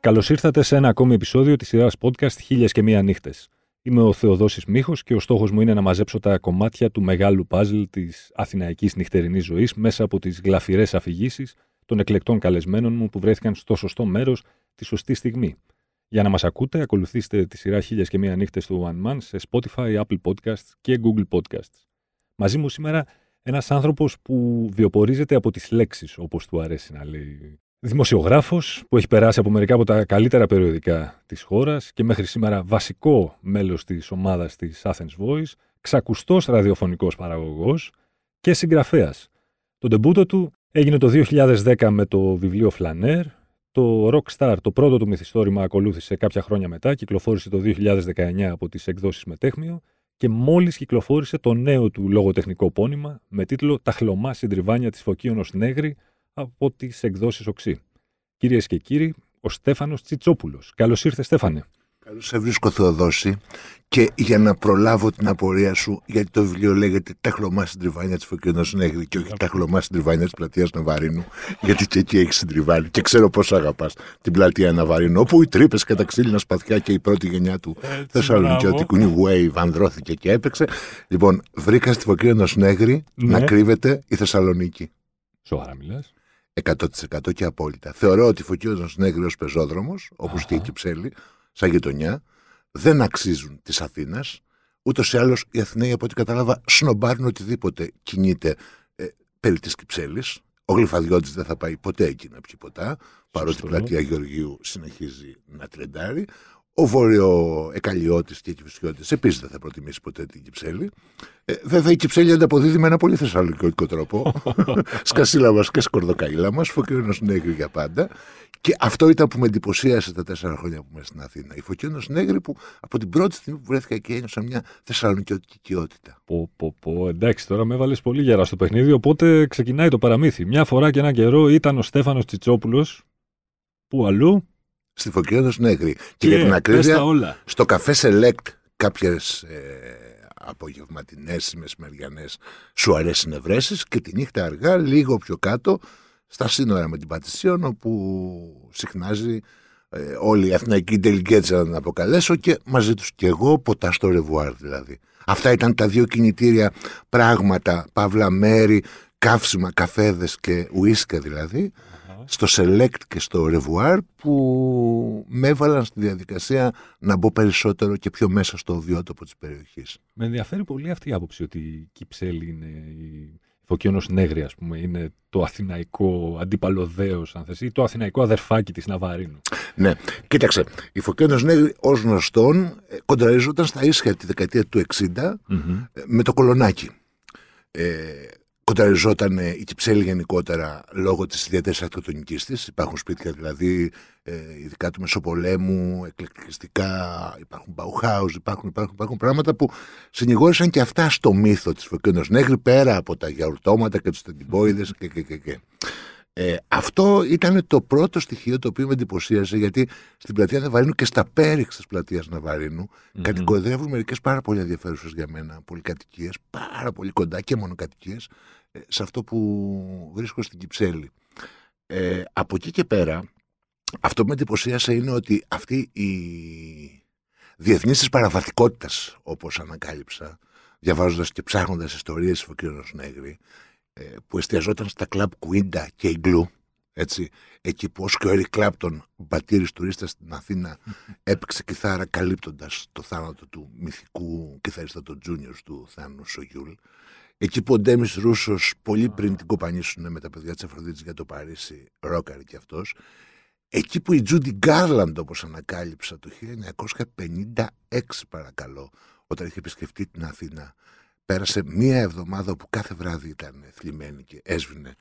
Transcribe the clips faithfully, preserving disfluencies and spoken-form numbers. Καλώς ήρθατε σε ένα ακόμη επεισόδιο της σειράς podcast «Χίλιες και μία νύχτες». Είμαι ο Θεοδόσης Μίχος και ο στόχος μου είναι να μαζέψω τα κομμάτια του μεγάλου παζλ της αθηναϊκής νυχτερινής ζωής μέσα από τις γλαφυρές αφηγήσεις των εκλεκτών καλεσμένων μου που βρέθηκαν στο σωστό μέρος τη σωστή στιγμή. Για να μας ακούτε, ακολουθήστε τη σειρά «Χίλιες και μία νύχτες» του One Man σε Spotify, Apple Podcasts και Google Podcasts. Μαζί μου σήμερα ένας άνθρωπος που βιοπορίζεται από τις λέξεις, όπως του αρέσει να λέει. Δημοσιογράφος που έχει περάσει από μερικά από τα καλύτερα περιοδικά της χώρας και μέχρι σήμερα βασικό μέλος της ομάδας της Athens Voice, ξακουστός ραδιοφωνικός παραγωγός και συγγραφέας. Το ντεμπούτο του έγινε το δύο χιλιάδες δέκα με το βιβλίο Φλανέρ. Το Rockstar, το πρώτο του μυθιστόρημα, ακολούθησε κάποια χρόνια μετά, κυκλοφόρησε το δύο χιλιάδες δεκαεννιά από τις εκδόσεις Μετέχμιο και μόλις κυκλοφόρησε το νέο του λογοτεχνικό πόνημα με τίτλο «Τα χλωμά συντριβάνια της Φωκίωνος Νέγρη» από τις εκδόσεις Οξύ. Κυρίες και κύριοι, ο Στέφανος Τσιτσόπουλος. Καλώς ήρθε, Στέφανε. Καλώς σε βρίσκω, Θεοδόση, και για να προλάβω την απορία σου, γιατί το βιβλίο λέγεται «Τα χλωμά συντριβάνια της Φωκίωνος Νέγρη» και όχι «Τα χλωμά συντριβάνια της πλατείας Ναβαρίνου», γιατί και εκεί έχει συντριβάνει και ξέρω πώς αγαπάς την πλατεία Ναβαρίνου, όπου οι τρύπες και τα ξύλινα σπαθιά και η πρώτη γενιά του θεσσαλονικιώτικου New Wave ανδρώθηκε και έπαιξε. Λοιπόν, βρήκα στη Φωκίωνος Νέγρη ναι. να κρύβεται η Θεσσαλονίκη. Σοβαρά μιλάς? εκατό τοις εκατό και απόλυτα. Θεωρώ ότι η Φωκίωνος Νέγρη ως πεζόδρομος, όπως και η Κυψέλη, σαν γειτονιά, δεν αξίζουν της Αθήνας. Ούτως ή άλλως οι Αθηναίοι, από ό,τι κατάλαβα, σνομπάρουν οτιδήποτε κινείται ε, περί της Κυψέλης. Ο Γλυφαδιώτης δεν θα πάει ποτέ εκεί να πιει ποτά, παρότι η πλατεία Γεωργίου συνεχίζει να τρεντάρει. Ο Βόρειο-Εκαλιώτης και οι Κυψιώτες επίσης δεν θα προτιμήσει ποτέ την Κυψέλη. Ε, βέβαια η Κυψέλη ανταποδίδει με ένα πολύ θεσσαλονικιώτικο τρόπο. Σκασίλα μας και σκορδοκαίλα μας, Φωκίωνος Νέγρη για πάντα. Και αυτό ήταν που με εντυπωσίασε τα τέσσερα χρόνια που είμαι στην Αθήνα. Η Φωκίωνος Νέγρη που από την πρώτη στιγμή που βρέθηκα εκεί ένιωσα μια θεσσαλονικιώτικη κοιότητα. Πω, πω, πω. Εντάξει, τώρα με έβαλες πολύ γερά στο παιχνίδι, οπότε ξεκινάει το παραμύθι. Μια φορά και ένα καιρό ήταν ο Στέφανος Τσιτσόπουλος. Πού αλλού? Στη Φωκίωνος Νέγρη. Και, και για την ακρίβεια, στο καφέ Select, κάποιες ε, απογευματινές ή μεσημεριανές σου αρέσει συνευρέσεις, και τη νύχτα αργά, λίγο πιο κάτω, στα σύνορα με την Πατησίων, όπου συχνάζει ε, όλη η αθηναϊκή intelligentsia, να την αποκαλέσω, και μαζί τους και εγώ, ποτά στο Ρεβουάρ δηλαδή. Αυτά ήταν τα δύο κινητήρια πράγματα, παύλα μέρη, καύσιμα, καφέδες και ουίσκα δηλαδή, στο Select και στο Ρεβουάρ, που με έβαλαν στη διαδικασία να μπω περισσότερο και πιο μέσα στο βιότοπο της περιοχής. Με ενδιαφέρει πολύ αυτή η άποψη ότι η Κυψέλη είναι η Φωκίωνος Νέγρη, ας πούμε, είναι το αθηναϊκό αντίπαλο δέος, αν θες, ή το αθηναϊκό αδερφάκι της Ναβαρίνου. Ναι, κοίταξε, η Φωκίωνος Νέγρη ως γνωστόν κοντραριζόταν στα ίσια τη δεκαετία του εξήντα mm-hmm. με το Κολονάκι. Ε, Κονταριζόταν η Κυψέλη γενικότερα λόγω της ιδιαίτερης αρχιτεκτονικής της. Υπάρχουν σπίτια δηλαδή ειδικά του Μεσοπολέμου, εκλεκτικιστικά, υπάρχουν Bauhaus, υπάρχουν, υπάρχουν, υπάρχουν πράγματα που συνηγόρησαν και αυτά στο μύθο της Φωκίωνος Νέγρη, πέρα από τα γιαουρτώματα και τους τεντιμπόιδες και, και, και, και. Ε, αυτό ήταν το πρώτο στοιχείο το οποίο με εντυπωσίασε, γιατί στην πλατεία Ναβαρίνου και στα πέριξ της πλατείας Ναβαρίνου mm-hmm. κατοικοδεύουν μερικές πάρα πολύ ενδιαφέρουσες για μένα πολυκατοικίες, πάρα πολύ κοντά και μονοκατοικίες, σε αυτό που βρίσκω στην Κυψέλη. Ε, από εκεί και πέρα, αυτό που με εντυπωσίασε είναι ότι αυτή η διεθνής της παραβατικότητας, όπως ανακάλυψα, διαβάζοντας και ψάχνοντας ιστορίες της Φωκίωνος Νέγρη, που εστιαζόταν στα κλαμπ Κουίντα και η Γκλου, έτσι, εκεί που ως και ο Έρικ Κλάπτον, μπατήρης τουρίστας στην Αθήνα, έπαιξε κιθάρα καλύπτοντας το θάνατο του μυθικού κιθαρίστα του Τζούνιος, του Θάνου Σογιούλ. Εκεί που ο Ντέμις Ρούσος, πολύ πριν την κοπανίσουνε με τα παιδιά της Αφροδίτης για το Παρίσι, ρόκαρε κι αυτός. Εκεί που η Judy Garland, όπως ανακάλυψα το χίλια εννιακόσια πενήντα έξι, παρακαλώ, όταν είχε επισκεφτεί την Αθήνα, πέρασε μία εβδομάδα που κάθε βράδυ ήταν θλιμμένη και έσβηνε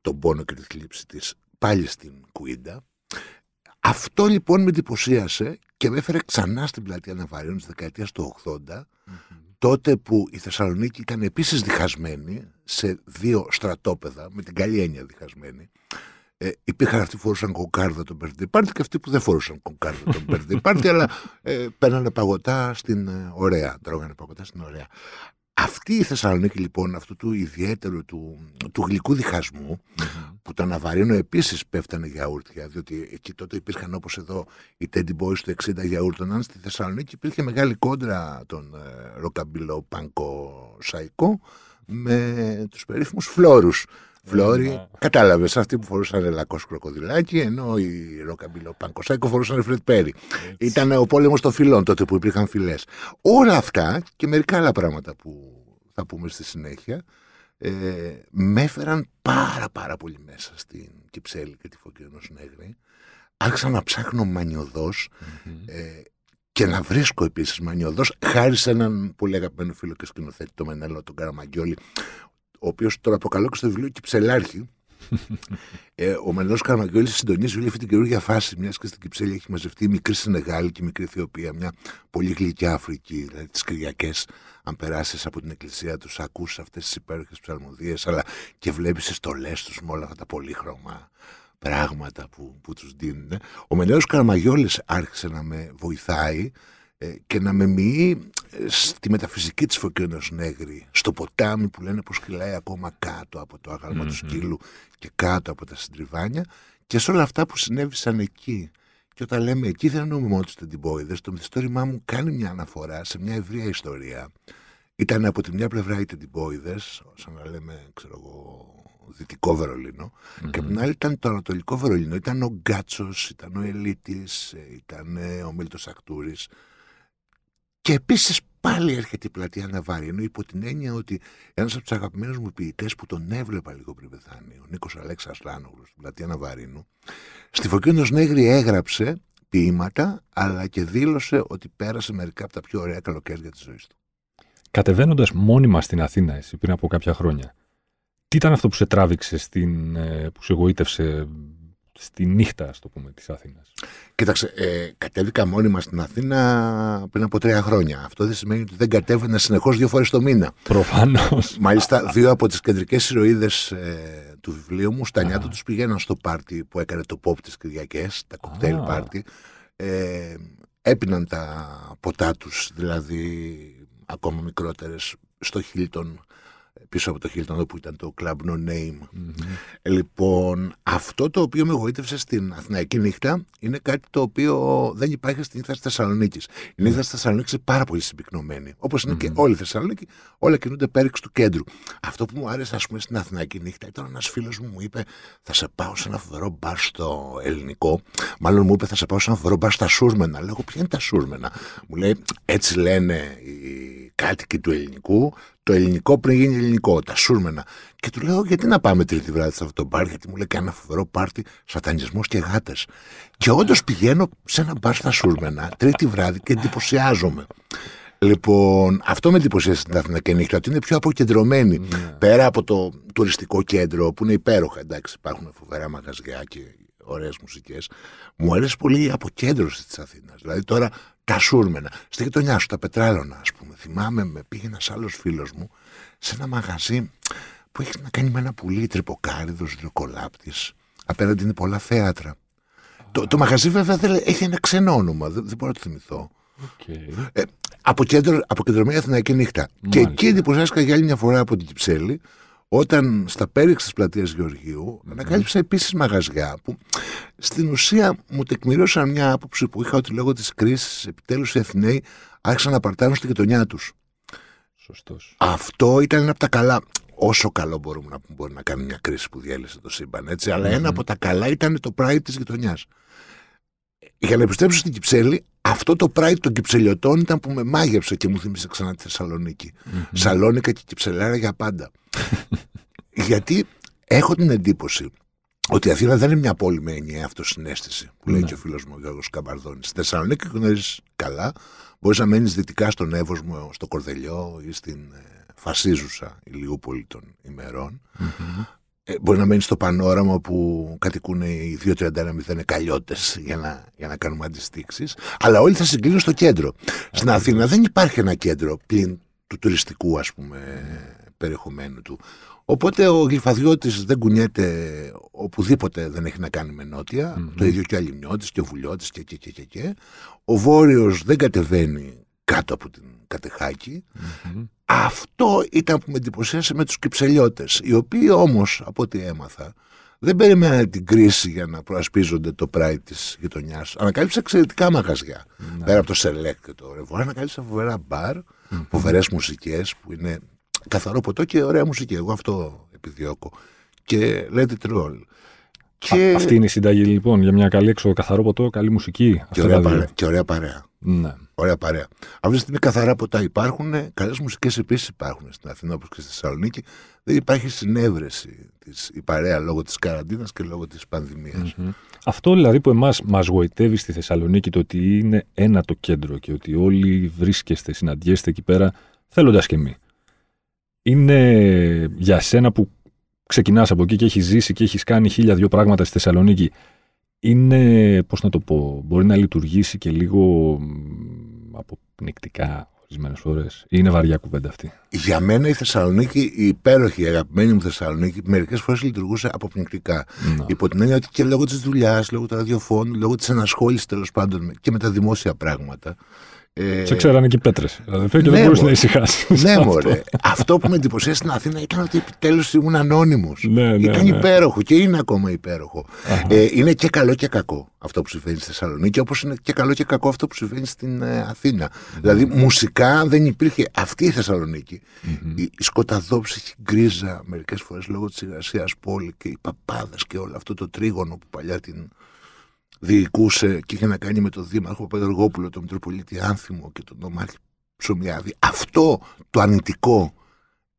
τον πόνο και τη θλίψη της πάλι στην Κουίντα. Αυτό λοιπόν με εντυπωσίασε και με έφερε ξανά στην πλατεία Ναβαρίνου της δεκαετίας του ογδόντα, mm-hmm. τότε που η Θεσσαλονίκη ήταν επίσης διχασμένη σε δύο στρατόπεδα, με την καλή έννοια διχασμένη. Ε, υπήρχαν αυτοί που φορούσαν κοκκάρδα τον birthday party και αυτοί που δεν φορούσαν κοκκάρδα τον birthday party, αλλά ε, παίρνανε παγωτά στην ε, ωραία, τρώγανε παγωτά στην ωραία. Αυτή η Θεσσαλονίκη λοιπόν, αυτού του ιδιαίτερου του, του γλυκού διχασμού, mm-hmm. που τα Ναβαρίνο επίσης πέφτανε γιαούρτια, διότι εκεί τότε υπήρχαν, όπως εδώ οι Teddy Boys του εξήντα γιαούρτων, στη Θεσσαλονίκη υπήρχε μεγάλη κόντρα των ε, ροκαμπίλο πανκοσαϊκό με τους περίφημους φλόρους. Φλόρι, yeah. κατάλαβες, αυτοί που φορούσαν λακκό κροκοδιλάκι, ενώ οι ροκαμπίλο πανκοσάκο φορούσαν Φρετ Πέρι. Ήταν ο πόλεμος των φυλών τότε που υπήρχαν φυλές. Όλα αυτά και μερικά άλλα πράγματα που θα πούμε στη συνέχεια ε, με έφεραν πάρα πάρα πολύ μέσα στην Κυψέλη και τη Φωκίωνος Νέγρη. Άρχισα να ψάχνω μανιωδώς mm-hmm. ε, και να βρίσκω επίσης μανιωδώς, χάρη σε έναν πολύ αγαπημένο φίλο και σκηνοθέτη, τον Μενέλαο τον Καραμαγκιόλη, ο οποίος τον αποκαλώ και στο βιβλίο Κυψελάρχη. ε, ο Μενέλαος Καραμαγκιόλης συντονίζει αυτή την καινούργια φάση, μιας και στην Κυψέλη έχει μαζευτεί η μικρή Σενεγάλη και η μικρή Αιθιοπία, μια πολύ γλυκιά Αφρική. Δηλαδή τις Κυριακές, αν περάσεις από την εκκλησία τους, ακούς αυτές τις υπέροχες ψαλμοδίες, αλλά και βλέπεις τις στολές τους με όλα αυτά τα πολύχρωμα πράγματα που, που τους δίνουν. Ο Μενέλαος Καραμαγκιόλης άρχισε να με βοηθάει και να με μοιεί στη μεταφυσική της Φωκίωνος Νέγρη, στο ποτάμι που λένε πως κυλάει ακόμα κάτω από το άγαλμα mm-hmm. του σκύλου και κάτω από τα συντριβάνια, και σε όλα αυτά που συνέβησαν εκεί. Και όταν λέμε εκεί, δεν εννοούμε μόνο τους τεντιμπόιδες. Το μυθιστόρημά μου κάνει μια αναφορά σε μια ευρεία ιστορία. Ήταν από τη μια πλευρά οι τεντιμπόιδες, σαν να λέμε, ξέρω εγώ, Δυτικό Βερολίνο, mm-hmm. και από την άλλη ήταν το Ανατολικό Βερολίνο. Ήταν ο Γκάτσος, ήταν ο Ελίτης, ήταν ο Μίλτος Ακτούρης. Και επίσης πάλι έρχεται η πλατεία Ναβαρίνο, υπό την έννοια ότι ένας από τους αγαπημένους μου ποιητές που τον έβλεπα λίγο πριν πεθάνει, ο Νίκος Αλέξας Λάνογλος, στην πλατεία Ναβαρίνου, στη Φωκίωνος Νέγρη έγραψε ποίηματα, αλλά και δήλωσε ότι πέρασε μερικά από τα πιο ωραία καλοκαίρια της ζωής του. Κατεβαίνοντας μόνιμα στην Αθήνα, εσύ πριν από κάποια χρόνια, τι ήταν αυτό που σε τράβηξε, στην, που σε εγωίτευσε στη νύχτα, ας το πούμε, της Αθήνας? Κοίταξε, ε, κατέβηκα μόνιμα στην Αθήνα πριν από τρία χρόνια. Αυτό δεν σημαίνει ότι δεν κατέβαινα συνεχώς δύο φορές το μήνα. Προφανώς. Μάλιστα, δύο από τις κεντρικές ηρωίδες ε, του βιβλίου μου, στα νιάτα τους πηγαίναν στο πάρτι που έκανε το pop τις Κυριακές, τα κοκτέιλ πάρτι. Ε, έπιναν τα ποτά τους, δηλαδή ακόμα μικρότερες, στο Hilton, πίσω από το Hilton, που ήταν το κλαμπ Νονέιμ. Mm-hmm. Λοιπόν, αυτό το οποίο με εγωίτευσε στην Αθηναϊκή νύχτα είναι κάτι το οποίο δεν υπάρχει στη νύχτα της Θεσσαλονίκης. Mm-hmm. Η νύχτα της Θεσσαλονίκης είναι πάρα πολύ συμπυκνωμένη. Όπως είναι mm-hmm. και όλη η Θεσσαλονίκη, όλα κινούνται πέριξ του κέντρου. Αυτό που μου άρεσε, ας πούμε, στην Αθηναϊκή νύχτα ήταν ένας φίλος μου μου είπε: Θα σε πάω σε ένα φοβερό μπαρ στο ελληνικό. Μάλλον μου είπε: Θα σε πάω σε ένα φοβερό μπαρ στα Σούρμενα. Λέω: Ποια είναι τα Σούρμενα? Μου λέει: Έτσι λένε οι κάτοικοι του ελληνικού. Το ελληνικό πριν γίνει ελληνικό, τα Σούρμενα. Και του λέω: Γιατί να πάμε τρίτη βράδυ σε αυτό το μπαρ? Γιατί μου λέει: Κάνει ένα φοβερό πάρτι, σατανισμός και γάτες. Και όντως πηγαίνω σε ένα μπαρ στα Σούρμενα τρίτη βράδυ και εντυπωσιάζομαι. Λοιπόν, αυτό με εντυπωσίασε στην Αθηναϊκή νύχτα, ότι είναι πιο αποκεντρωμένη. Yeah. Πέρα από το τουριστικό κέντρο που είναι υπέροχα, εντάξει, υπάρχουν φοβερά μαγαζιά και ωραίες μουσικές. Μου αρέσει πολύ η αποκέντρωση της Αθήνας. Δηλαδή τώρα τα Σούρμενα, στη γειτονιά σου, τα Πετράλωνα, ας πούμε. Θυμάμαι, με πήγε ένας άλλος φίλος μου σε ένα μαγαζί που έχει να κάνει με ένα πουλί τρυποκάριδος, δρυκολάπτης. Απέναντι είναι πολλά θέατρα. Ah. Το, το μαγαζί βέβαια δεν, έχει ένα ξένο όνομα, δεν, δεν μπορώ να το θυμηθώ. Okay. Ε, αποκεντρωμένη Αθηναϊκή νύχτα. Μάλιστα. Και εκεί εντυπωσιάστηκα για άλλη μια φορά από την Κυψέλη, όταν στα πέριξ της πλατείας Γεωργίου mm-hmm. ανακάλυψα επίσης μαγαζιά που στην ουσία μου τεκμηρίωσαν μια άποψη που είχα, ότι λόγω της κρίσης επιτέλους οι Αθηναίοι άρχισαν να παρτάνουν στη γειτονιά τους. Σωστός. Αυτό ήταν ένα από τα καλά. Όσο καλό μπορούμε να πούμε, μπορεί να κάνει μια κρίση που διέλυσε το σύμπαν, έτσι, αλλά mm-hmm. ένα από τα καλά ήταν το pride της γειτονιάς. Για να επιστρέψω στην Κυψέλη, αυτό το pride των Κυψελιωτών ήταν που με μάγεψε και μου θύμισε ξανά τη Θεσσαλονίκη. Mm-hmm. Σαλόνικα και Κυψελάρα για πάντα. Γιατί έχω την εντύπωση ότι η Αθήνα δεν είναι μια πόλη με ενιαία αυτοσυναίσθηση, που λέει ναι. και ο φίλος μου ο Γιώργος Καμπαρδόνης. Στη Θεσσαλονίκη γνωρίζεις καλά, μπορείς να μένεις δυτικά στον Εύωσμο, στο Κορδελιό ή στην φασίζουσα Ηλιούπολη των ημερών. Mm-hmm. Ε, μπορεί να μένεις στο Πανόραμα που κατοικούν οι δύο τριάντα ένα μηδέν καλλιώτες για να, για να κάνουμε αντιστήξεις, αλλά όλοι θα συγκλίνουν στο κέντρο. Στην Αθήνα δεν υπάρχει ένα κέντρο πλην του τουριστικού, ας πούμε, mm. περιεχομένου του. Οπότε ο Γλυφαδιώτης δεν κουνιέται οπουδήποτε δεν έχει να κάνει με νότια. Mm-hmm. Το ίδιο και ο Αλιμνιώτης και ο Βουλιώτης και, και, και, και, και. Ο Βόρειος δεν κατεβαίνει κάτω από την Κατεχάκη. Mm-hmm. Αυτό ήταν που με εντυπωσίασε με τους κυψελιώτες, οι οποίοι όμως, από ό,τι έμαθα, δεν περιμέναν την κρίση για να προασπίζονται το πράι της γειτονιάς. Ανακάλυψα εξαιρετικά μαγαζιά. Να. Πέρα από το Select και το Ρεβουάρ, ανακάλυψα φοβερά μπαρ, mm. φοβερές μουσικές που είναι καθαρό ποτό και ωραία μουσική. Εγώ αυτό επιδιώκω. Και let it roll. Και... Α, αυτή είναι η συνταγή λοιπόν για μια καλή έξοδο. Καθαρό ποτό, καλή μουσική. Και ωραία, παρέ... και ωραία παρέα. Ναι. Ωραία παρέα. Αυτή τη στιγμή καθαρά ποτά υπάρχουν, καλές μουσικές επίσης υπάρχουν στην Αθήνα όπως και στη Θεσσαλονίκη. Δεν υπάρχει συνέβρεση της, η παρέα λόγω της καραντίνας και λόγω της πανδημίας. Mm-hmm. Αυτό δηλαδή που εμάς μας γοητεύει στη Θεσσαλονίκη, το ότι είναι ένα το κέντρο και ότι όλοι βρίσκεστε, συναντιέστε εκεί πέρα θέλοντας και μη. Είναι για σένα που ξεκινάς από εκεί και έχεις ζήσει και έχεις κάνει χίλια δυο πράγματα στη Θεσσαλονίκη. Είναι, πώς να το πω, μπορεί να λειτουργήσει και λίγο αποπνικτικά ορισμένες φορές. Είναι βαριά κουβέντα αυτή. Για μένα η Θεσσαλονίκη, η υπέροχη, η αγαπημένη μου Θεσσαλονίκη, μερικές φορές λειτουργούσε αποπνικτικά. No. Υπό την έννοια ότι και λόγω της δουλειάς, λόγω του ραδιοφώνου, λόγω της ενασχόλησης τέλος πάντων και με τα δημόσια πράγματα. Ε... Σε ξέρανε και οι πέτρες. Δηλαδή, και ναι, δεν μπορούσε να ησυχάσει. Ναι, μωρέ. Αυτό που με εντυπωσίασε στην Αθήνα ήταν ότι επιτέλους ήμουν ανώνυμος. Ναι, ναι, ήταν ναι. υπέροχο και είναι ακόμα υπέροχο. Ε, είναι και καλό και κακό αυτό που συμβαίνει στη Θεσσαλονίκη, όπως είναι και καλό και κακό αυτό που συμβαίνει στην ε, Αθήνα. Mm-hmm. Δηλαδή, μουσικά δεν υπήρχε αυτή η Θεσσαλονίκη. Mm-hmm. Η, η σκοταδόψυχη γκρίζα μερικές φορές λόγω της υγρασίας πόλη και οι παπάδες και όλο αυτό το τρίγωνο που παλιά την. Διοικούσε και είχε να κάνει με τον Δήμαρχο Παπαδοργόπουλο, τον Μητροπολίτη Άνθιμο και τον Νομάρχη Ψωμιάδη. Αυτό το αρνητικό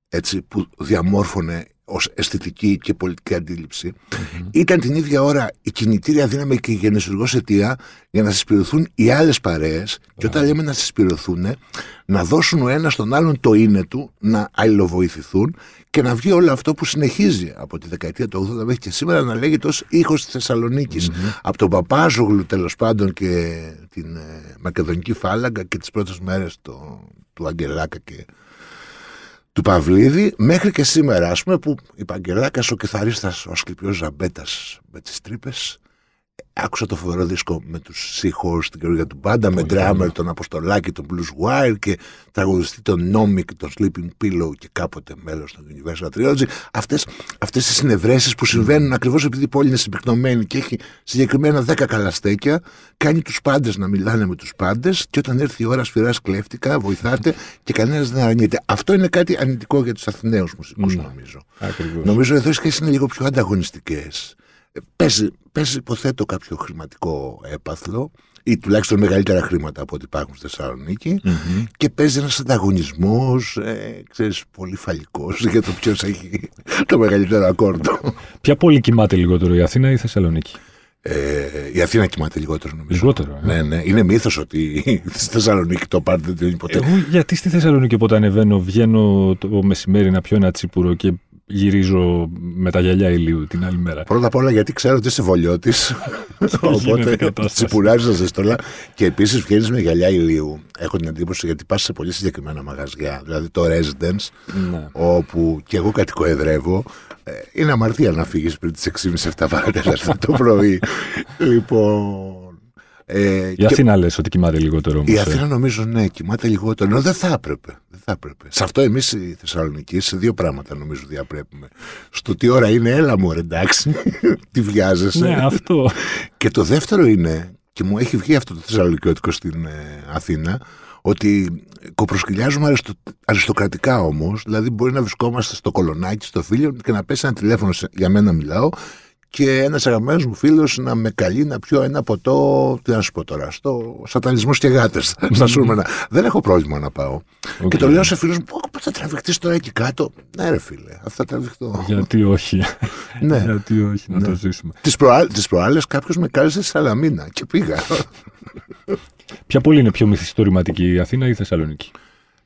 έτσι, που διαμόρφωνε ως αισθητική και πολιτική αντίληψη mm-hmm. ήταν την ίδια ώρα η κινητήρια δύναμη και η γενεσουργός αιτία για να συσπηρωθούν οι άλλες παρέες yeah. και όταν λέμε να συσπηρωθούν να δώσουν ο ένας τον άλλον το είναι του, να αλληλοβοηθηθούν και να βγει όλο αυτό που συνεχίζει από τη δεκαετία του ογδόντα μέχρι και σήμερα να λέγεται ως ήχος της Θεσσαλονίκης mm-hmm. από τον Παπάζογλου τέλος πάντων και την ε, Μακεδονική φάλαγγα και τις πρώτες μέρες το, του Αγγελάκα και του Παυλίδη μέχρι και σήμερα, ας πούμε, που η Παγκελάκας, ο κιθαρίστας, ο Σκληπιός Ζαμπέτας με τις τρύπες. Άκουσα το φοβερό δίσκο με τους συγχώρους στην καινούργια του μπάντα, με ντράμερ τον Αποστολάκη, τον Blues Wire και τραγουδιστή τον Νόμι και τον Sleeping Pillow και κάποτε μέλος των Universal Trilogy. Αυτές, αυτές οι συνευρέσεις που συμβαίνουν ακριβώς επειδή η πόλη είναι συμπυκνωμένη και έχει συγκεκριμένα δέκα καλαστέκια, κάνει τους πάντες να μιλάνε με τους πάντες και όταν έρθει η ώρα σφυράς κλέφτηκα, βοηθάτε και κανένας δεν αρνείται. Αυτό είναι κάτι αρνητικό για τους Αθηναίους μουσικούς, νομίζω. Ακριβώς. Νομίζω εδώ οι σχέσεις είναι λίγο πιο ανταγωνιστικές. Παίζει, παίζει υποθέτω κάποιο χρηματικό έπαθλο ή τουλάχιστον μεγαλύτερα χρήματα από ό,τι υπάρχουν στη Θεσσαλονίκη mm-hmm. και παίζει ένας ανταγωνισμός ε, ξέρεις, πολύ φαλικός για το ποιος έχει το μεγαλύτερο ακόρντο. Ποια πόλη κοιμάται λιγότερο, η Αθήνα ή η Θεσσαλονίκη? Ε, η Αθήνα κοιμάται λιγότερο, νομίζω. Λιγότερο. Ε. Ναι, ναι. Είναι μύθος ότι στη Θεσσαλονίκη το πάρτι δεν το είναι ποτέ. Εγώ γιατί στη Θεσσαλονίκη όταν ανεβαίνω, βγαίνω το μεσημέρι να πιω ένα τσίπουρο και γυρίζω με τα γυαλιά ηλίου την άλλη μέρα. Πρώτα απ' όλα γιατί ξέρω ότι είσαι βολιώτης. Οπότε τσιπουράζεις τα ζεστόλα. Και επίσης βγαίνεις με γυαλιά ηλίου. Έχω την εντύπωση γιατί πας σε πολύ συγκεκριμένα μαγαζιά. Δηλαδή το Residence, ναι. όπου και εγώ κατοικοεδρεύω. Είναι αμαρτία να φύγεις πριν τις έξι και μισή εφτά παρατέταρτα το πρωί. Λοιπόν. Ε, η και... Αθήνα λες ότι κοιμάται λιγότερο όμως. Η ε. Αθήνα νομίζω ναι, κοιμάται λιγότερο. Ενώ δεν θα έπρεπε. Δεν θα έπρεπε. Σε αυτό εμείς οι Θεσσαλονικοί σε δύο πράγματα νομίζω διαπρέπουμε. Στο τι ώρα είναι, έλα μου, εντάξει, τι βιάζεσαι. Ναι, αυτό. Και το δεύτερο είναι, και μου έχει βγει αυτό το θεσσαλονικιώτικο στην ε, Αθήνα, ότι κοπροσκυλιάζουμε αριστο... αριστοκρατικά όμως. Δηλαδή μπορεί να βρισκόμαστε στο Κολονάκι, στο Φίλιο και να πέσει ένα τηλέφωνο, σε... για μένα μιλάω. Και ένας αγαπημένος μου φίλος να με καλεί να πιω ένα ποτό, τι να σου πω τώρα, στο σατανισμός και γάτες, στα Σούρμενα. Δεν έχω πρόβλημα να πάω. Okay. Και το λέω σε φίλους μου, πώς θα τραβηχτείς τώρα εκεί κάτω. Ναι ρε φίλε, αυτό θα τραβηχτώ. Γιατί όχι, ναι. γιατί όχι να ναι. το ζήσουμε. Τις, προά... Τις προάλλες κάποιος με κάλεσε στη Σαλαμίνα και πήγα. Ποια πόλη είναι πιο μυθιστορηματική, η Αθήνα ή η Θεσσαλονίκη?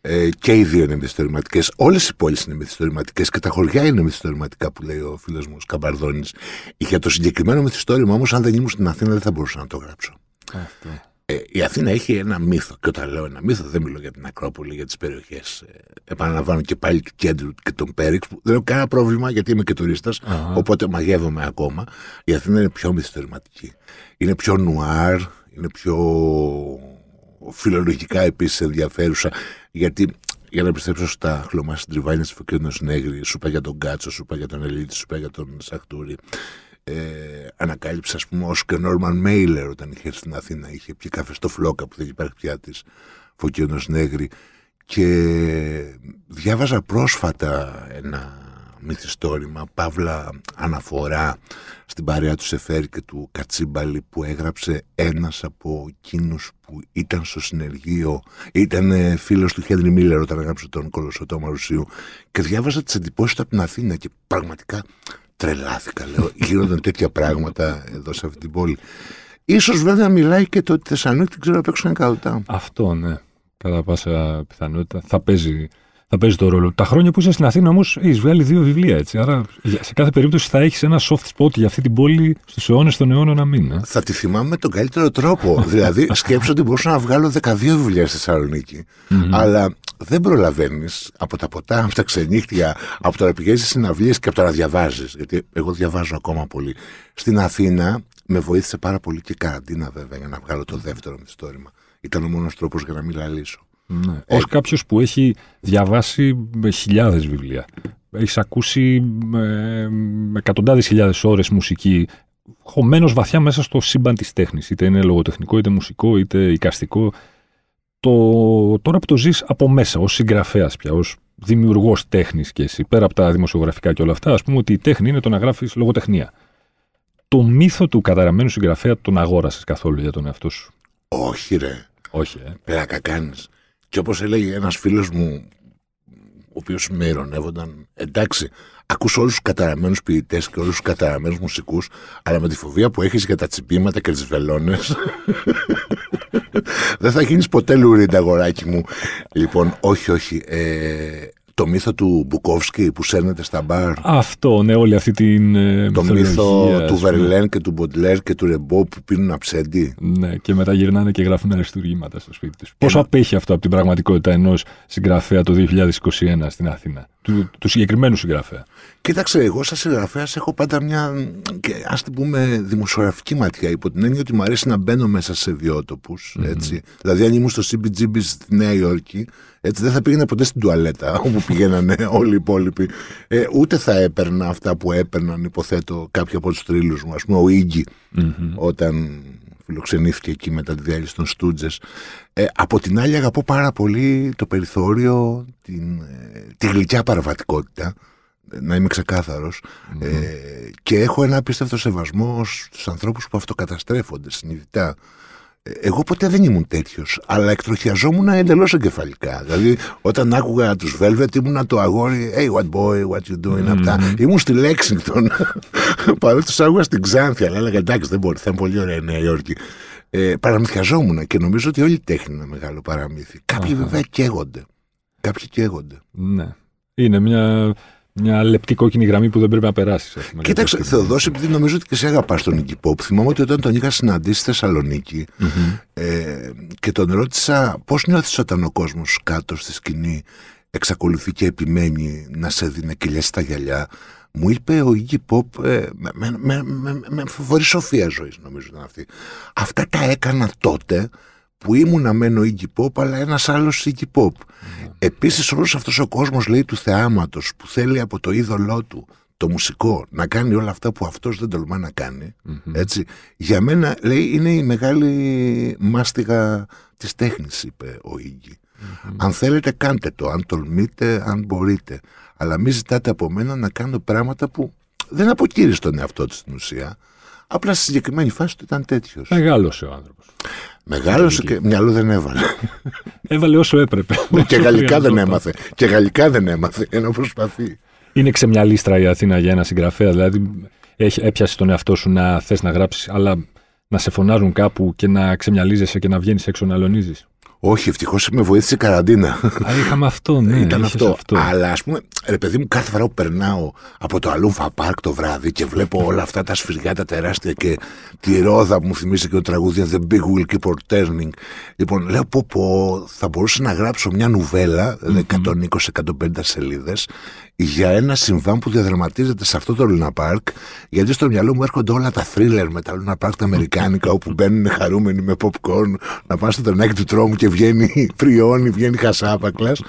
Ε, και οι δύο είναι μυθιστορηματικές. Όλες οι πόλεις είναι μυθιστορηματικές και τα χωριά είναι μυθιστορηματικά που λέει ο φίλος μου ο Καμπαρδόνης. Για το συγκεκριμένο μυθιστόρημα όμως, αν δεν ήμουν στην Αθήνα, δεν θα μπορούσα να το γράψω. Αυτό. Ε, η Αθήνα έχει ένα μύθο. Και όταν λέω ένα μύθο, δεν μιλώ για την Ακρόπολη, για τις περιοχές. Ε, επαναλαμβάνω και πάλι του κέντρου και τον Πέριξ. Δεν έχω κανένα πρόβλημα γιατί είμαι και τουρίστας. Uh-huh. Οπότε μαγεύομαι ακόμα. Η Αθήνα είναι πιο μυθιστορηματική. Είναι πιο νουάρ, είναι πιο. Φιλολογικά επίσης ενδιαφέρουσα, γιατί για να επιστρέψω στα χλωμά συντριβάνια της Φωκίωνος Νέγρη, σούπα για τον Κάτσο, σούπα για τον Ελίτη, σούπα για τον Σαχτούρη. Ε, ανακάλυψα, ας πούμε, ως και Νόρμαν Μέιλερ όταν είχε έρθει στην Αθήνα. Είχε πιει καφέ στο Φλόκα που δεν υπάρχει πια της Φωκίωνος Νέγρη. Και διάβαζα πρόσφατα ένα μυθιστόρημα, παύλα αναφορά στην παρέα του Σεφέρη και του Κατσίμπαλη, που έγραψε ένας από εκείνους που ήταν στο συνεργείο, ήταν φίλος του Χένρι Μίλλερ όταν έγραψε τον Κολοσσοτό Μαρουσίου, και διάβαζα τις εντυπώσεις του από την Αθήνα και πραγματικά τρελάθηκα, λέω, γίνονταν τέτοια πράγματα εδώ σε αυτή την πόλη. Ίσως βέβαια μιλάει και το ότι Θεσσαλονίκη την ξέρω απ' έξω είναι καλωτά. Αυτό ναι, κατά πάσα πιθανότητα θα παίζει. Θα παίζει το ρόλο. Τα χρόνια που είσαι στην Αθήνα όμως έχεις βγάλει δύο βιβλία, έτσι. Άρα σε κάθε περίπτωση θα έχεις ένα soft spot για αυτή την πόλη στους αιώνες των αιώνων να μείνει. Θα τη θυμάμαι με τον καλύτερο τρόπο. Δηλαδή, σκέψω ότι μπορούσα να βγάλω δεκαδύο βιβλία στη Θεσσαλονίκη. Mm-hmm. Αλλά δεν προλαβαίνεις από τα ποτά, από τα ξενύχτια, από το να πηγαίνεις στις συναυλίες και από το να διαβάζεις. Γιατί εγώ διαβάζω ακόμα πολύ. Στην Αθήνα με βοήθησε πάρα πολύ και η καραντίνα, βέβαια, για να βγάλω το δεύτερο μυθιστόρημα. Ήταν ο μόνος τρόπος για να μην λαλήσω. Ναι. Ε... Ως κάποιος που έχει διαβάσει χιλιάδες βιβλία, έχεις ακούσει ε, εκατοντάδες χιλιάδες ώρες μουσική, χωμένος βαθιά μέσα στο σύμπαν της τέχνης, είτε είναι λογοτεχνικό, είτε μουσικό, είτε εικαστικό, το... τώρα που το ζεις από μέσα, ως συγγραφέας πια, ως δημιουργός τέχνης και εσύ, πέρα από τα δημοσιογραφικά και όλα αυτά, ας πούμε ότι η τέχνη είναι το να γράφεις λογοτεχνία. Το μύθο του καταραμένου συγγραφέα τον αγόρασες καθόλου για τον εαυτό σου? Όχι ρε, όχι, ε. Πλάκα κάνεις. Και όπως έλεγε ένας φίλος μου, ο οποίος με ειρωνεύονταν, εντάξει, ακούς όλους τους καταραμένους ποιητές και όλους τους καταραμένους μουσικούς, αλλά με τη φοβία που έχεις για τα τσιπήματα και τις βελόνες, δεν θα γίνεις ποτέ λουρίντα, αγοράκι μου. Λοιπόν, όχι, όχι. Ε... Το μύθο του Μπουκόφσκι που σέρνεται στα μπαρ. Αυτό, ναι, όλη αυτή την. Το μύθο του Βερλέν και του Μποντλέρ και του Ρεμπό που πίνουν αψέντη. Ναι, και μετά γυρνάνε και γράφουν αριστουργήματα στο σπίτι του. Πόσο απέχει αυτό από την πραγματικότητα ενός συγγραφέα το δύο χιλιάδες είκοσι ένα στην Αθήνα, του, του συγκεκριμένου συγγραφέα? Κοίταξε, εγώ σαν συγγραφέα έχω πάντα μια, ας την πούμε, δημοσιογραφική ματιά, υπό την έννοια ότι μου αρέσει να μπαίνω μέσα σε βιότοπους. Mm-hmm. Δηλαδή, αν ήμουν στο σι μπι τζι μπι στη Νέα Υόρκη, έτσι, δεν θα πήγαινα ποτέ στην τουαλέτα όπου πηγαίνανε όλοι οι υπόλοιποι. Ε, ούτε θα έπαιρνα αυτά που έπαιρναν, υποθέτω, κάποιοι από τους θρύλους μου. Ας πούμε, ο Ίγκη, mm-hmm. όταν φιλοξενήθηκε εκεί μετά τη διάλυση των Στούτζες. Ε, από την άλλη, αγαπώ πάρα πολύ το περιθώριο, την, τη γλυκιά παραβατικότητα. Να είμαι ξεκάθαρος. Mm-hmm. Ε, και έχω ένα απίστευτο σεβασμό στους ανθρώπους που αυτοκαταστρέφονται συνειδητά. Εγώ ποτέ δεν ήμουν τέτοιος, αλλά εκτροχιαζόμουν εντελώς εγκεφαλικά. Δηλαδή, όταν άκουγα τους Velvet, ήμουν το αγόρι, hey, what boy, what you doing, mm-hmm. αυτά. Ήμουν στη Lexington, παρότι τους άκουγα στην Ξάνθη, αλλά έλεγα εντάξει, δεν μπορεί, θα είναι πολύ ωραία η Νέα Υόρκη. Ε, παραμυθιαζόμουν και νομίζω ότι όλη η τέχνη είναι μεγάλο παραμύθι. Κάποιοι βέβαια καίγονται. Κάποιοι καίγονται. Ναι. Είναι μια. Μια λεπτή κόκκινη γραμμή που δεν πρέπει να περάσει. Κοίταξε, Θεοδόση, επειδή νομίζω ότι και εσύ αγαπάς τον Iggy Pop. Θυμάμαι ότι όταν τον είχα συναντήσει στη Θεσσαλονίκη mm-hmm. ε, και τον ρώτησα πώς νιώθεις όταν ο κόσμος κάτω στη σκηνή εξακολουθεί και επιμένει να σε δει να κυλιάσει τα γυαλιά, μου είπε ο Iggy Pop ε, με, με, με, με φοβερή σοφία ζωής, νομίζω ήταν αυτή. Αυτά τα έκανα τότε που ήμουν αμένο Iggy Pop, αλλά ένας άλλος Iggy Pop. Mm. Επίσης όλος αυτός ο κόσμος, λέει, του θεάματος, που θέλει από το είδωλό του, το μουσικό, να κάνει όλα αυτά που αυτός δεν τολμά να κάνει, mm-hmm. έτσι. Για μένα, λέει, είναι η μεγάλη μάστιγα της τέχνης, είπε ο Iggy. Mm-hmm. Αν θέλετε κάντε το, αν τολμείτε, αν μπορείτε. Αλλά μην ζητάτε από μένα να κάνω πράγματα που δεν αποκήρυσε τον εαυτό του στην ουσία. Απλά στη συγκεκριμένη φάση του ήταν τέτοιος. Μεγάλωσε ο άνθρωπος. Μεγάλωσε και μυαλό δεν έβαλε. Έβαλε όσο έπρεπε. Και γαλλικά δεν έμαθε. Και γαλλικά δεν έμαθε, ενώ προσπαθεί. Είναι ξεμυαλίστρα η Αθήνα για ένα συγγραφέα. Δηλαδή, έπιασε τον εαυτό σου να θες να γράψεις, αλλά να σε φωνάζουν κάπου και να ξεμυαλίζεσαι και να βγαίνεις έξω να αλωνίζεις. Όχι, ευτυχώς με βοήθησε η καραντίνα. Α, είχαμε αυτό, ναι. Ήταν αυτό. αυτό. Αλλά ας πούμε, ρε παιδί μου, κάθε φορά που περνάω από το Αλούμφα Πάρκ το βράδυ και βλέπω όλα αυτά τα σφυριά τα τεράστια και τη ρόδα που μου θυμίζει και το τραγούδι The Big Will Keep on Turning. Λοιπόν, λέω πω πω, θα μπορούσα να γράψω μια νουβέλα εκατόν είκοσι με εκατόν πενήντα σελίδες, για ένα συμβάν που διαδραματίζεται σε αυτό το Luna Park, γιατί στο μυαλό μου έρχονται όλα τα thriller με τα Luna Park τα αμερικάνικα, όπου μπαίνουν χαρούμενοι με popcorn να πάνε στο τρενάκι του τρόμου και βγαίνει πριόνι, βγαίνει χασάπακλας.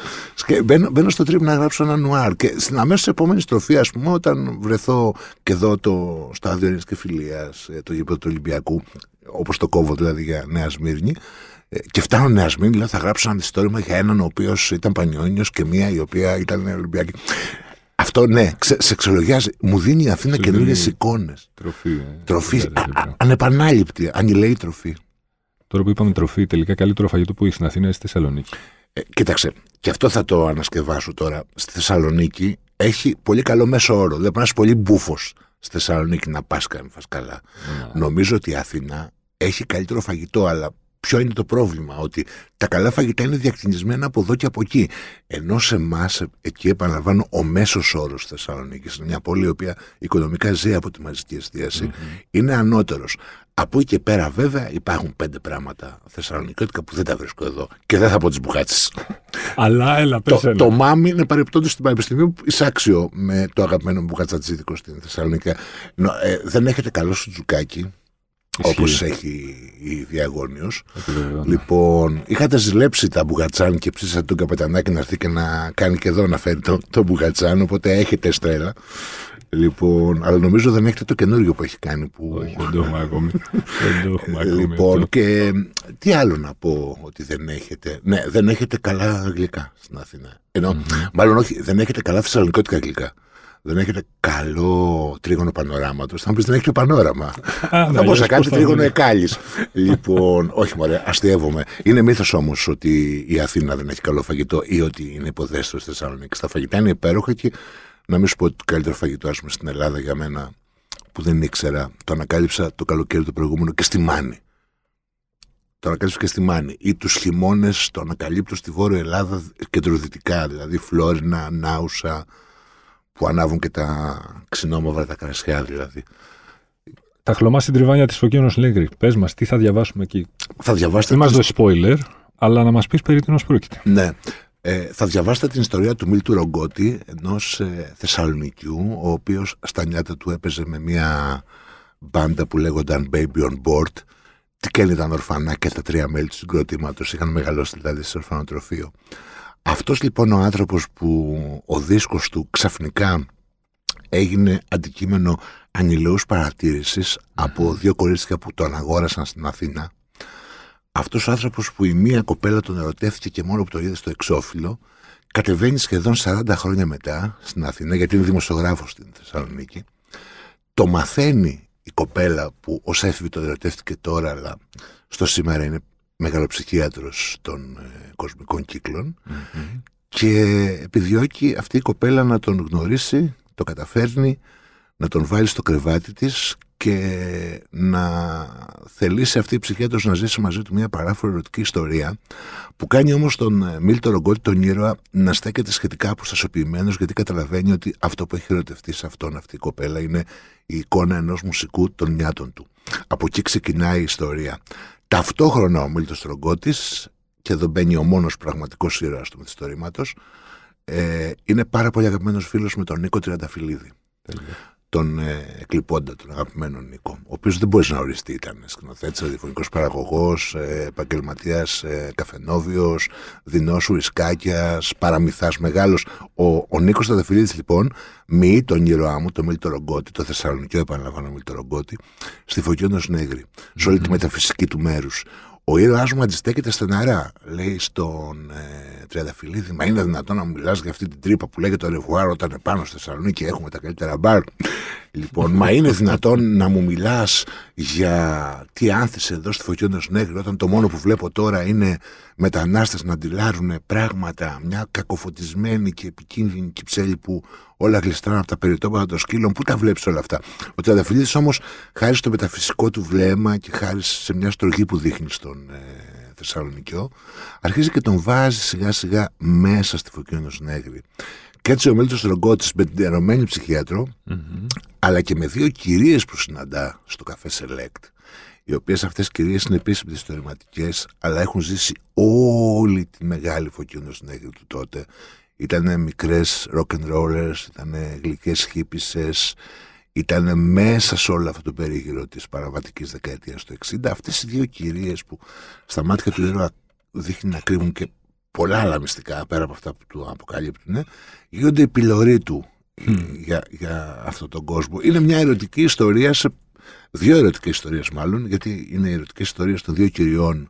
Μπαίνω, μπαίνω στο τρίπ να γράψω ένα νουάρ και στην αμέσως επόμενη στροφή, ας πούμε, όταν βρεθώ και εδώ το στάδιο Ειρήνης και Φιλίας, το γήπεδο του Ολυμπιακού, όπως το κόβω δηλαδή για Νέα Σμύρνη, και φτάνω Νέα Σμύρνη, λέω θα γράψω ένα αντιστόρημα για έναν ο οποίος ήταν Πανιόνιος και μία η οποία ήταν Ολυμπιακή. Αυτό ναι, ξε, σε εξολογιάζει. Μου δίνει η Αθήνα καινούριες εικόνες. Τροφή. Ε, τροφή. Ε, ανεπανάληπτη, ανηλαίη τροφή. Τώρα που είπαμε τροφή, τελικά καλύτερο φαγητό που έχει στην Αθήνα ή στη Θεσσαλονίκη. Ε, κοίταξε, και αυτό θα το ανασκευάσω τώρα. Στη Θεσσαλονίκη έχει πολύ καλό μέσο όρο. Δηλαδή πρέπει να πολύ μπούφος στη Θεσσαλονίκη να πας καλά. Yeah. Νομίζω ότι η Αθήνα έχει καλύτερο φαγητό, αλλά. Ποιο είναι το πρόβλημα, ότι τα καλά φαγητά είναι διακτινισμένα από εδώ και από εκεί. Ενώ σε εμάς, εκεί επαναλαμβάνω, ο μέσος όρος της Θεσσαλονίκης, μια πόλη η οποία οικονομικά ζει από τη μαζική εστίαση, mm-hmm. είναι ανώτερος. Από εκεί και πέρα, βέβαια, υπάρχουν πέντε πράγματα θεσσαλονικιώτικα που δεν τα βρίσκω εδώ. Και δεν θα πω τις μπουχάτσες. Αλλά έλα, πες το, το μάμι είναι παρεπτόντως στην Πανεπιστημίου εισάξιο με το αγαπημένο μπουχατσατζίδικο στην Θεσσαλονίκη. Νο, ε, δεν έχετε καλό σουτζουκάκι. Όπως έχει η Διαγώνιος. Λοιπόν, είχατε ζηλέψει τα μπουγατσάν και ψήσατε τον Καπετανάκη να έρθει και να κάνει και εδώ να φέρει το, το μπουγατσάν. Οπότε έχετε στρέλα. Λοιπόν, αλλά νομίζω δεν έχετε το καινούριο που έχει κάνει. Που... Όχι, δεν το έχουμε ακόμη. Λοιπόν, και τι άλλο να πω ότι δεν έχετε. Ναι, δεν έχετε καλά γλυκά στην Αθήνα. Ενώ, mm-hmm. μάλλον όχι, δεν έχετε καλά θεσσαλονικιώτικα γλυκά. Δεν έχετε καλό τρίγωνο πανοράματος. Θα μου πεις δεν έχετε πανόραμα. Θα πω σε κάτι τρίγωνο εκάλης. Λοιπόν, όχι μωρέ, αστείευομαι. Είναι μύθος όμως ότι η Αθήνα δεν έχει καλό φαγητό ή ότι είναι υποδέστερο στη Θεσσαλονίκη. Τα φαγητά είναι υπέροχα και να μην σου πω ότι το καλύτερο φαγητό, ας πούμε, στην Ελλάδα για μένα που δεν ήξερα, το ανακάλυψα το καλοκαίρι το προηγούμενο και στη Μάνη. Το ανακαλύψω και στη Μάνη ή τους χειμώνες το ανακαλύπτω στη Βόρεια Ελλάδα κεντροδυτικά, δηλαδή Φλόρινα, Νάουσα. Που ανάβουν και τα ξινόμαυρα τα κρασιά, δηλαδή. Τα χλωμά συντριβάνια της Φωκίωνος Νέγρη. Πες μας, τι θα διαβάσουμε εκεί. Θα διαβάσετε. Μην μας δώσει spoiler, αλλά να μας πεις περί τίνος πρόκειται. Ναι. Ε, θα διαβάσετε την ιστορία του Μίλτου Ρογκότη, ενός ε, Θεσσαλονικιού, ο οποίος στα νιάτα του έπαιζε με μια μπάντα που λέγονταν Baby on Board. Τι και ήταν ορφανά και τα τρία μέλη του συγκροτήματος. Είχαν μεγαλώσει δηλαδή σε ορφανοτροφείο. Αυτός λοιπόν ο άνθρωπος που ο δίσκος του ξαφνικά έγινε αντικείμενο ανηλαιούς παρατήρησης από δύο κορίτσια που τον αγόρασαν στην Αθήνα. Αυτός ο άνθρωπος που η μία κοπέλα τον ερωτεύτηκε και μόνο που το είδε στο εξώφυλλο, κατεβαίνει σχεδόν σαράντα χρόνια μετά στην Αθήνα, γιατί είναι δημοσιογράφος στην Θεσσαλονίκη. Το μαθαίνει η κοπέλα που ως έφηβη τον ερωτεύτηκε τώρα, αλλά στο σήμερα είναι μεγαλοψυχίατρος των ε, κοσμικών κύκλων, mm-hmm. και επιδιώκει αυτή η κοπέλα να τον γνωρίσει, το καταφέρνει να τον βάλει στο κρεβάτι της και να θελήσει αυτή η ψυχίατρος να ζήσει μαζί του μια παράφορη ερωτική ιστορία που κάνει όμως τον Μίλτο Ρογκότη, τον ήρωα, να στέκεται σχετικά αποστασιοποιημένος, γιατί καταλαβαίνει ότι αυτό που έχει ερωτευτεί σε αυτόν αυτή η κοπέλα είναι η εικόνα ενός μουσικού των νιάτων του. Από εκεί ξεκινάει η ιστορία. Ταυτόχρονα ο Μίλτος Ρογκότης, και εδώ μπαίνει ο μόνος πραγματικός ήρωας του μυθιστορήματος, ε, είναι πάρα πολύ αγαπημένος φίλος με τον Νίκο Τριανταφυλλίδη. Mm-hmm. Τον ε, εκλειπώντα, τον αγαπημένο Νίκο, ο οποίος δεν μπορείς να οριστεί, ήταν σκηνοθέτης, ραδιοφωνικός παραγωγός, ε, επαγγελματίας, ε, καφενόβιος, δεινός ουρισκάκιας, παραμυθάς μεγάλος. Ο, ο Νίκος Τριανταφυλλίδης λοιπόν μοιεί τον ήρωά μου, τον Μίλτο Ρογκότη, το Θεσσαλονικιό επαναλαμβάνω Μίλτο Ρογκότη, στη Φωκίωνος Νέγρη, mm-hmm. σε όλη τη μεταφυσική του μέρους. Ο ήρωάς μου αντιστέκεται στεναρά, λέει στον ε, Τριανταφυλλίδη, μα είναι δυνατόν να μου μιλάς για αυτή την τρύπα που λέγεται το Ρεβουάρ όταν επάνω στη Θεσσαλονίκη έχουμε τα καλύτερα μπαρ. Λοιπόν, μα είναι δυνατόν να μου μιλάς για τι άνθησε εδώ στη Φωκίωνος Νέγρη όταν το μόνο που βλέπω τώρα είναι μετανάστες να αντιλάρουν πράγματα, μια κακοφωτισμένη και επικίνδυνη κυψέλη που όλα γλιστράνε από τα περιτώματα των σκύλων. Πού τα βλέπεις όλα αυτά? Ο Τριανταφυλλίδης όμως, χάρη στο μεταφυσικό του βλέμμα και χάρη σε μια στρογή που δείχνει στον ε, Θεσσαλονικιό, αρχίζει και τον βάζει σιγά σιγά μέσα στη Φωκίωνος Νέγρη. Και έτσι ο Μίλτος Ρογκότης με την ερωμένη ψυχίατρο, mm-hmm. αλλά και με δύο κυρίες που συναντά στο καφέ Select, οι οποίες αυτές κυρίες είναι επίσης μυθιστορηματικές, αλλά έχουν ζήσει όλη τη μεγάλη Φωκίωνος Νέγρη του τότε. Ήτανε μικρές rock'n'rollers, ήτανε γλυκές χίπισες, ήτανε μέσα σε όλο αυτό το περίγυρο της παραβατικής δεκαετίας του εξήντα. Αυτές οι δύο κυρίες που στα μάτια του ήρωα δείχνει να κρύβουν και πολλά άλλα μυστικά πέρα από αυτά που του αποκαλύπτουν, γίνονται η πυλωρή του mm. για, για αυτόν τον κόσμο. Είναι μια ερωτική ιστορία, σε δύο ερωτικές ιστορίες μάλλον, γιατί είναι οι ερωτικές ιστορίες των δύο κυριών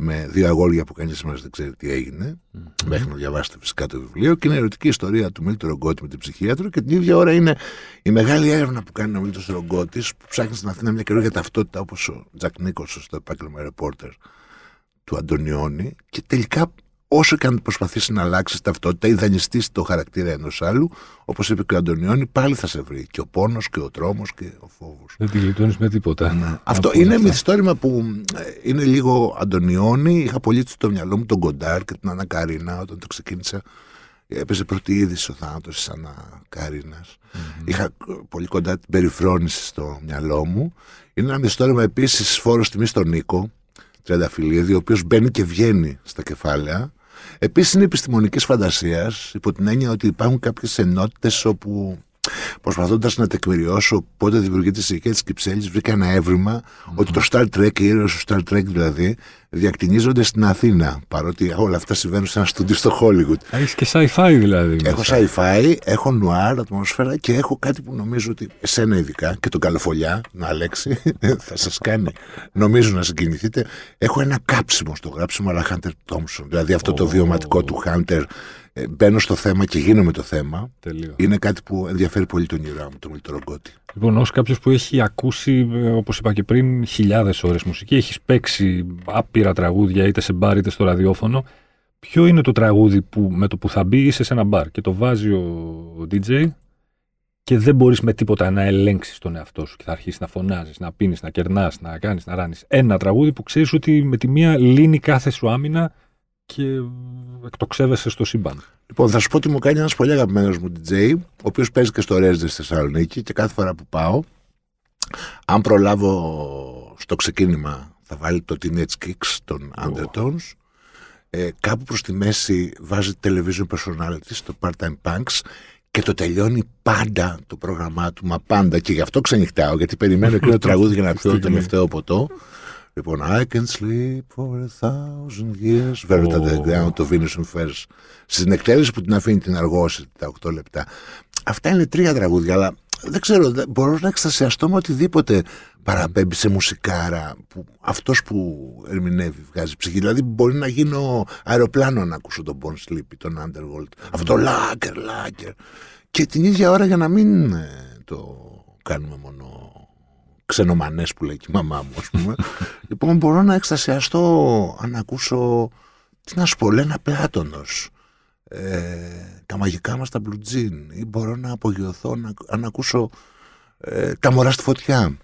με δύο αγόρια που κανείς μας δεν ξέρει τι έγινε, mm-hmm. μέχρι να διαβάσετε φυσικά το βιβλίο, και είναι η ερωτική ιστορία του Μίλτου Ρογκότη με την ψυχίατρο, και την ίδια ώρα είναι η μεγάλη έρευνα που κάνει ο Μίλτος Ρογκότης, που ψάχνει στην Αθήνα μια καινούργια ταυτότητα, όπως ο Τζακ Νίκολσον στο επάγγελμα ρεπόρτερ του Αντωνιώνη, και τελικά όσο και αν προσπαθήσει να αλλάξει ταυτότητα ή δανειστεί το χαρακτήρα ενός άλλου, όπως είπε και ο Αντωνιώνη, πάλι θα σε βρει. Και ο πόνος και ο τρόμος και ο φόβος. Δεν τη γλιτώνεις με τίποτα. Ναι. Αυτό είναι αυτά. Μυθιστόρημα που είναι λίγο Αντωνιώνη. Είχα πολύ στο μυαλό μου τον Κοντάρ και την Ανά Καρίνα όταν το ξεκίνησα. Έπαιζε πρώτη είδηση ο θάνατος της Ανά Καρίνας. Mm-hmm. Είχα πολύ κοντά την περιφρόνηση στο μυαλό μου. Είναι ένα μυθιστόρημα επίσης φόρος τιμής στον Νίκο Τριανταφυλλίδη, ο οποίος μπαίνει και βγαίνει στα κεφάλαια. Επίσης είναι επιστημονικής φαντασίας, υπό την έννοια ότι υπάρχουν κάποιες ενότητες όπου, προσπαθώντας να τεκμηριώσω πότε δημιουργείται η συλλογική της Κυψέλης, βρήκα ένα έβριμα mm-hmm. ότι το Star Trek, οι ήρωες του Star Trek δηλαδή, διακτηνίζονται στην Αθήνα, παρότι όλα αυτά συμβαίνουν σε ένα στούντιο στο Hollywood. Έχεις και sci-fi δηλαδή. Έχω sci-fi, έχω νουάρ, ατμόσφαιρα, και έχω κάτι που νομίζω ότι εσένα ειδικά και τον Καλοφολιά, να Αλέξη, θα σας κάνει νομίζω να συγκινηθείτε. Έχω ένα κάψιμο στο γράψιμο, αλλά Hunter Thompson, δηλαδή αυτό oh. το βιωματικό του Hunter. Μπαίνω στο θέμα και γίνομαι το θέμα. Τελείο. Είναι κάτι που ενδιαφέρει πολύ τον ήρωα μου, τον Μίλτο Ρογκότη. Λοιπόν, ως κάποιος που έχει ακούσει, όπως είπα και πριν, χιλιάδες ώρες μουσική, έχεις παίξει άπειρα τραγούδια είτε σε μπάρ είτε στο ραδιόφωνο, ποιο είναι το τραγούδι που με το που θα μπει είσαι σε ένα μπάρ και το βάζει ο ντι τζέι και δεν μπορείς με τίποτα να ελέγξεις τον εαυτό σου και θα αρχίσεις να φωνάζεις, να πίνεις, να κερνάς, να κάνεις, να ράνεις ένα τραγούδι που ξέρεις ότι με τη μία λύνει κάθε σου άμυνα και εκτοξεύεσαι στο σύμπαν. Λοιπόν, θα σου πω τι μου κάνει ένας πολύ αγαπημένος μου ντι τζέι, ο οποίος παίζει και στο Residence στη Θεσσαλονίκη, και κάθε φορά που πάω, αν προλάβω στο ξεκίνημα, θα βάλει το Teenage Kicks των oh. Undertones. Ε, κάπου προς τη μέση βάζει Television Personality στο Part-Time Punks και το τελειώνει πάντα το πρόγραμμά του, μα πάντα, και γι' αυτό ξενυχτάω, γιατί περιμένω εκείνο τραγούδι για να πιω το τελευταίο ποτό. Λοιπόν, I can sleep for a thousand years. Βέβαια, oh. τα δεκτά, το Venus and Fairs. Στην εκτέλεση που την αφήνει την Αργόση, τα οκτώ λεπτά. Αυτά είναι τρία τραγούδια, αλλά δεν ξέρω, μπορώ να εξτασιαστώ με οτιδήποτε παραπέμπει σε μουσικάρα που αυτός που ερμηνεύει βγάζει ψυχή. Δηλαδή, μπορεί να γίνω αεροπλάνο να ακούσω τον Born Sleepy, τον Underworld. Mm. Αυτό λάκερ, λάκερ. Και την ίδια ώρα, για να μην το κάνουμε μόνο ξενομανές που λέει και η μαμά μου, ας πούμε. Λοιπόν, μπορώ να εκστασιαστώ αν ακούσω, τι να σου πω, Λένα Πλάτωνος, ε, τα μαγικά μας τα Blue Jean, ή μπορώ να απογειωθώ να, αν ακούσω ε, τα Μωρά στη Φωτιά,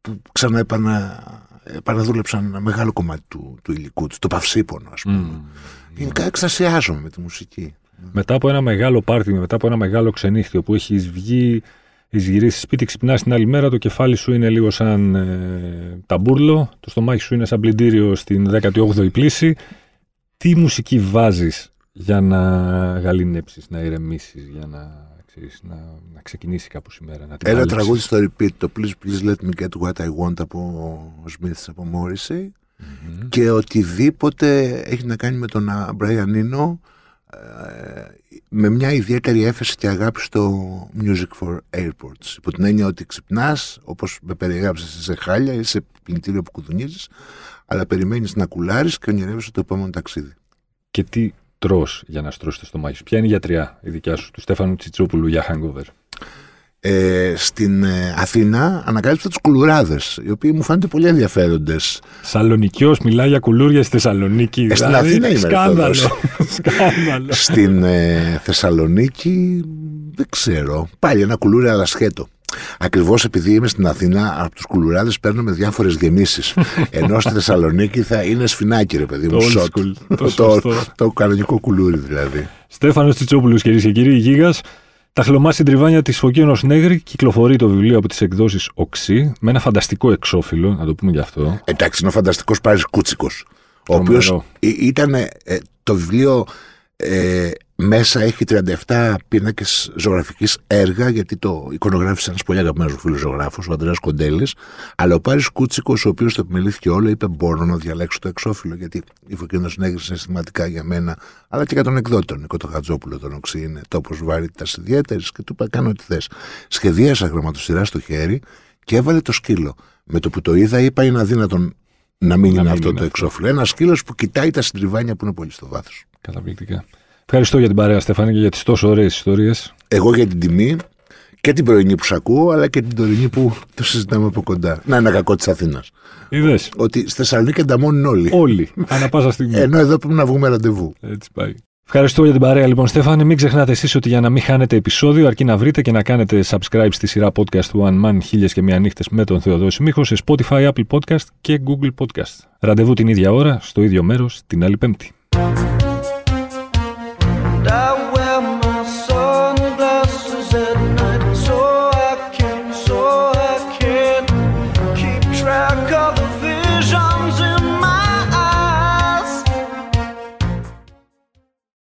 που ξανά επανα, επαναδούλεψαν ένα μεγάλο κομμάτι του, του υλικού του, το Παυσίπονο, ας πούμε. Γενικά mm, εκστασιάζομαι με τη μουσική. Μετά από ένα μεγάλο πάρτι, μετά από ένα μεγάλο ξενύχτιο που έχεις βγει, εις γυρίσεις σπίτι, ξυπνάς την άλλη μέρα, το κεφάλι σου είναι λίγο σαν ε, ταμπούρλο, το στομάχι σου είναι σαν πλυντήριο στην δέκατη όγδοη πλήση. Τι μουσική βάζεις για να γαλινέψεις, να ηρεμήσεις, για να, ξέρεις, να, να ξεκινήσει κάπως η μέρα? Να την Ένα άλυψεις. Τραγούδι στο repeat, το Please Please Let Me Get What I Want από Smith, από Morrissey, mm-hmm. και οτιδήποτε έχει να κάνει με τον Brian Eno, με μια ιδιαίτερη έφεση και αγάπη στο Music for Airports, υπό την έννοια ότι ξυπνάς, όπως με περιγράψες, σε χάλια ή σε πλυντήριο που κουδουνίζεις, αλλά περιμένεις να κουλάρεις και ονειρεύεσαι το επόμενο ταξίδι. Και τι τρως για να στρώσεις το στομάχι σου? Ποια είναι η γιατριά η δικιά σου, του Στέφανου Τσιτσόπουλου, για hangover? Ε, στην ε, Αθήνα ανακάλυψα τους κουλουράδες, οι οποίοι μου φαίνονται πολύ ενδιαφέροντες. Σαλονικιός μιλάει για κουλούρια στη Θεσσαλονίκη. Ε, στην δηλαδή, Αθήνα είμαι. Σκάνδαλο. Σκάνδαλο. Στην ε, Θεσσαλονίκη δεν ξέρω. Πάλι ένα κουλούρι, αλλά σχέτο. Ακριβώς επειδή είμαι στην Αθήνα, από τους κουλουράδες παίρνω με διάφορες γεμίσεις. Ενώ στη Θεσσαλονίκη θα είναι σφινάκι, ρε παιδί μου. Το, το, το κανονικό κουλούρι δηλαδή. Στέφανος Τσιτσόπουλος, κυρίες και κύριοι, Γίγας. Τα χλωμά συντριβάνια της Φωκίωνος Νέγρη, κυκλοφορεί το βιβλίο από τις εκδόσεις Οξύ, με ένα φανταστικό εξώφυλλο, να το πούμε γι' αυτό. Εντάξει, είναι ο φανταστικός Πάρης Κούτσικος, ο οποίος ήταν ε, το βιβλίο Ε, μέσα έχει τριάντα επτά πίνακες ζωγραφικής έργα, γιατί το εικονογράφησε ένας πολύ αγαπημένος μου φίλος ζωγράφος, ο Ανδρέας Κοντέλης. Αλλά ο Πάρης Κούτσικος, ο οποίος το επιμελήθηκε όλο, είπε: μπορώ να διαλέξω το εξώφυλλο, γιατί η Φωκίωνος Νέγρη είναι συναισθηματικά για μένα, αλλά και για τον εκδότη, τον Νίκο τον Χατζόπουλο, τον Οξύ, είναι τόπος βαρύτητας ιδιαίτερης. Και του είπα: κάνω ό,τι θες. Σχεδίασα γραμματοσυρά στο χέρι και έβαλε το σκύλο. Με το που το είδα, είπα: είναι αδύνατον να μην να είναι αυτό είναι το εξώφυλλο. Ένα σκύλο που κοιτάει τα συντριβάνια που είναι πολύ στο βάθος. Καταπληκτικά. Ευχαριστώ για την παρέα, Στέφανη, και για τις τόσο ωραίες ιστορίες. Εγώ για την τιμή και την πρωινή που σ' ακούω, αλλά και την τωρινή που το συζητάμε από κοντά. Να, ένα κακό της Αθήνας. Είδες. Ότι στη Θεσσαλονίκη ενταμώνουν όλοι. Όλοι. Ανά πάσα στιγμή. Ενώ εδώ πρέπει να βγούμε ραντεβού. Έτσι πάει. Ευχαριστώ για την παρέα, λοιπόν, Στέφανη. Μην ξεχνάτε εσείς ότι για να μην χάνετε επεισόδιο, αρκεί να βρείτε και να κάνετε subscribe στη σειρά podcast του One Man Χίλιες και Μία Νύχτες με τον Θεοδόση Μίχο σε Spotify, Apple Podcast και Google Podcast. Ραντεβού την ίδια ώρα, στο ίδιο μέρος, την άλλη Πέμπτη.